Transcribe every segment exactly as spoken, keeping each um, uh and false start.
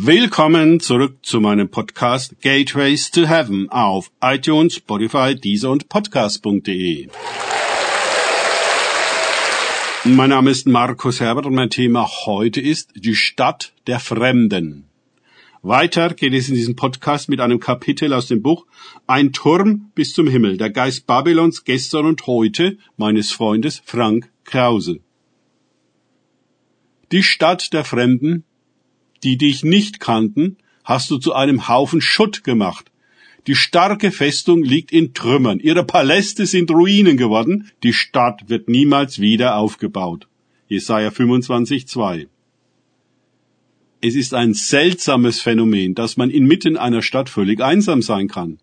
Willkommen zurück zu meinem Podcast Gateways to Heaven auf iTunes, Spotify, Deezer und Podcast punkt de. Mein Name ist Markus Herbert und mein Thema heute ist die Stadt der Fremden. Weiter geht es in diesem Podcast mit einem Kapitel aus dem Buch Ein Turm bis zum Himmel, der Geist Babylons gestern und heute meines Freundes Frank Krause. Die Stadt der Fremden, die dich nicht kannten, hast du zu einem Haufen Schutt gemacht. Die starke Festung liegt in Trümmern, ihre Paläste sind Ruinen geworden, die Stadt wird niemals wieder aufgebaut. Jesaja fünfundzwanzig, zwei. Es ist ein seltsames Phänomen, dass man inmitten einer Stadt völlig einsam sein kann.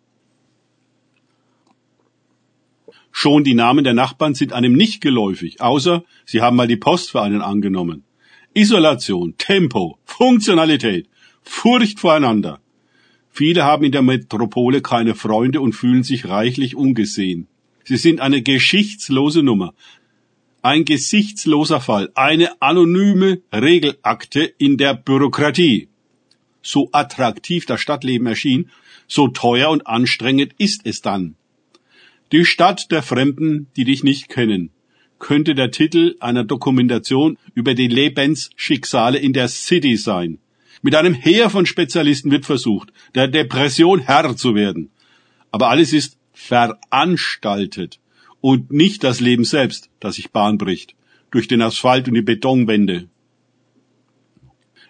Schon die Namen der Nachbarn sind einem nicht geläufig, außer sie haben mal die Post für einen angenommen. Isolation, Tempo, Funktionalität, Furcht voreinander. Viele haben in der Metropole keine Freunde und fühlen sich reichlich ungesehen. Sie sind eine geschichtslose Nummer, ein gesichtsloser Fall, eine anonyme Regelakte in der Bürokratie. So attraktiv das Stadtleben erschien, so teuer und anstrengend ist es dann. Die Stadt der Fremden, die dich nicht kennen, könnte der Titel einer Dokumentation über die Lebensschicksale in der City sein. Mit einem Heer von Spezialisten wird versucht, der Depression Herr zu werden. Aber alles ist veranstaltet und nicht das Leben selbst, das sich Bahn bricht, durch den Asphalt und die Betonwände.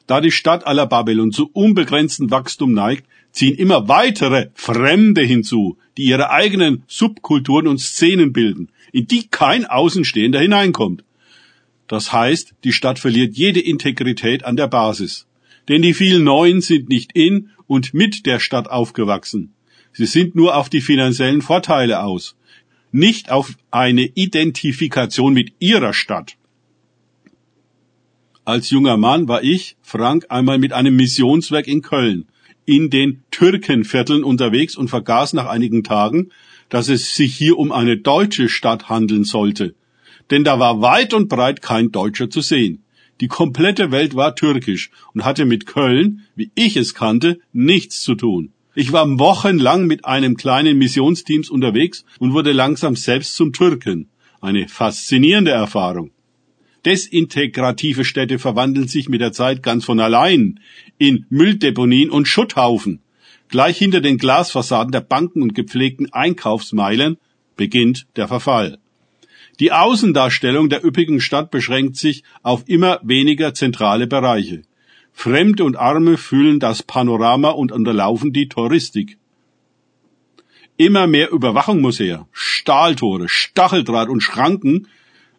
Da die Stadt aller Babylon zu unbegrenztem Wachstum neigt, ziehen immer weitere Fremde hinzu, die ihre eigenen Subkulturen und Szenen bilden, in die kein Außenstehender hineinkommt. Das heißt, die Stadt verliert jede Integrität an der Basis. Denn die vielen Neuen sind nicht in und mit der Stadt aufgewachsen. Sie sind nur auf die finanziellen Vorteile aus, nicht auf eine Identifikation mit ihrer Stadt. Als junger Mann war ich, Frank, einmal mit einem Missionswerk in Köln in den Türkenvierteln unterwegs und vergaß nach einigen Tagen, dass es sich hier um eine deutsche Stadt handeln sollte. Denn da war weit und breit kein Deutscher zu sehen. Die komplette Welt war türkisch und hatte mit Köln, wie ich es kannte, nichts zu tun. Ich war wochenlang mit einem kleinen Missionsteam unterwegs und wurde langsam selbst zum Türken. Eine faszinierende Erfahrung. Desintegrative Städte verwandeln sich mit der Zeit ganz von allein in Mülldeponien und Schutthaufen. Gleich hinter den Glasfassaden der Banken und gepflegten Einkaufsmeilen beginnt der Verfall. Die Außendarstellung der üppigen Stadt beschränkt sich auf immer weniger zentrale Bereiche. Fremde und Arme fühlen das Panorama und unterlaufen die Touristik. Immer mehr Überwachung muss her. Stahltore, Stacheldraht und Schranken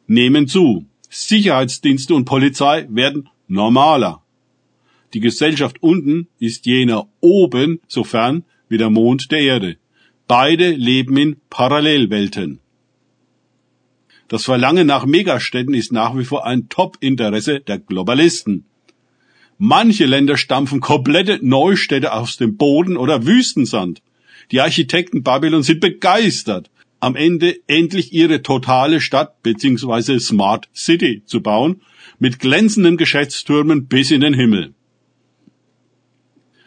nehmen zu. Sicherheitsdienste und Polizei werden normaler. Die Gesellschaft unten ist jener oben, sofern wie der Mond der Erde. Beide leben in Parallelwelten. Das Verlangen nach Megastädten ist nach wie vor ein Top-Interesse der Globalisten. Manche Länder stampfen komplette Neustädte aus dem Boden oder Wüstensand. Die Architekten Babylon sind begeistert, am Ende endlich ihre totale Stadt bzw. Smart City zu bauen, mit glänzenden Geschäftstürmen bis in den Himmel.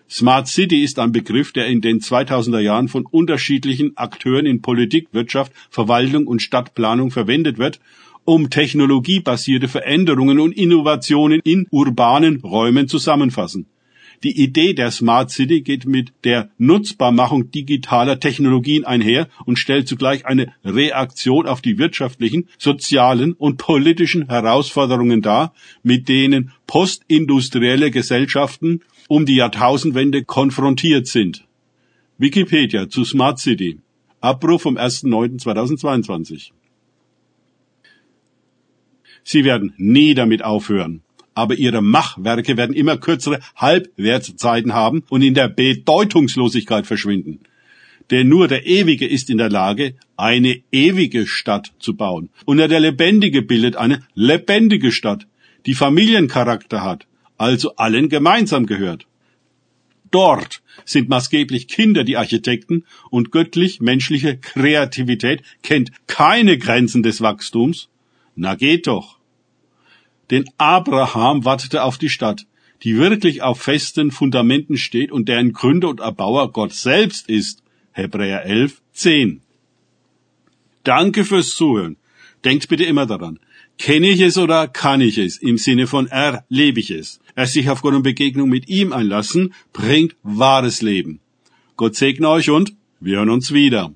Smart City ist ein Begriff, der in den zweitausender Jahren von unterschiedlichen Akteuren in Politik, Wirtschaft, Verwaltung und Stadtplanung verwendet wird, um technologiebasierte Veränderungen und Innovationen in urbanen Räumen zusammenzufassen. Die Idee der Smart City geht mit der Nutzbarmachung digitaler Technologien einher und stellt zugleich eine Reaktion auf die wirtschaftlichen, sozialen und politischen Herausforderungen dar, mit denen postindustrielle Gesellschaften um die Jahrtausendwende konfrontiert sind. Wikipedia zu Smart City. Abruf vom erster neunter zweitausendzweiundzwanzig. Sie werden nie damit aufhören, aber ihre Machwerke werden immer kürzere Halbwertszeiten haben und in der Bedeutungslosigkeit verschwinden. Denn nur der Ewige ist in der Lage, eine ewige Stadt zu bauen. Und nur der Lebendige bildet eine lebendige Stadt, die Familiencharakter hat, also allen gemeinsam gehört. Dort sind maßgeblich Kinder die Architekten und göttlich-menschliche Kreativität kennt keine Grenzen des Wachstums. Na geht doch! Denn Abraham wartete auf die Stadt, die wirklich auf festen Fundamenten steht und deren Gründer und Erbauer Gott selbst ist. Hebräer elf, zehn. Danke fürs Zuhören. Denkt bitte immer daran. Kenne ich es oder kann ich es? Im Sinne von erlebe ich es. Erst sich auf Gott und Begegnung mit ihm einlassen, bringt wahres Leben. Gott segne euch und wir hören uns wieder.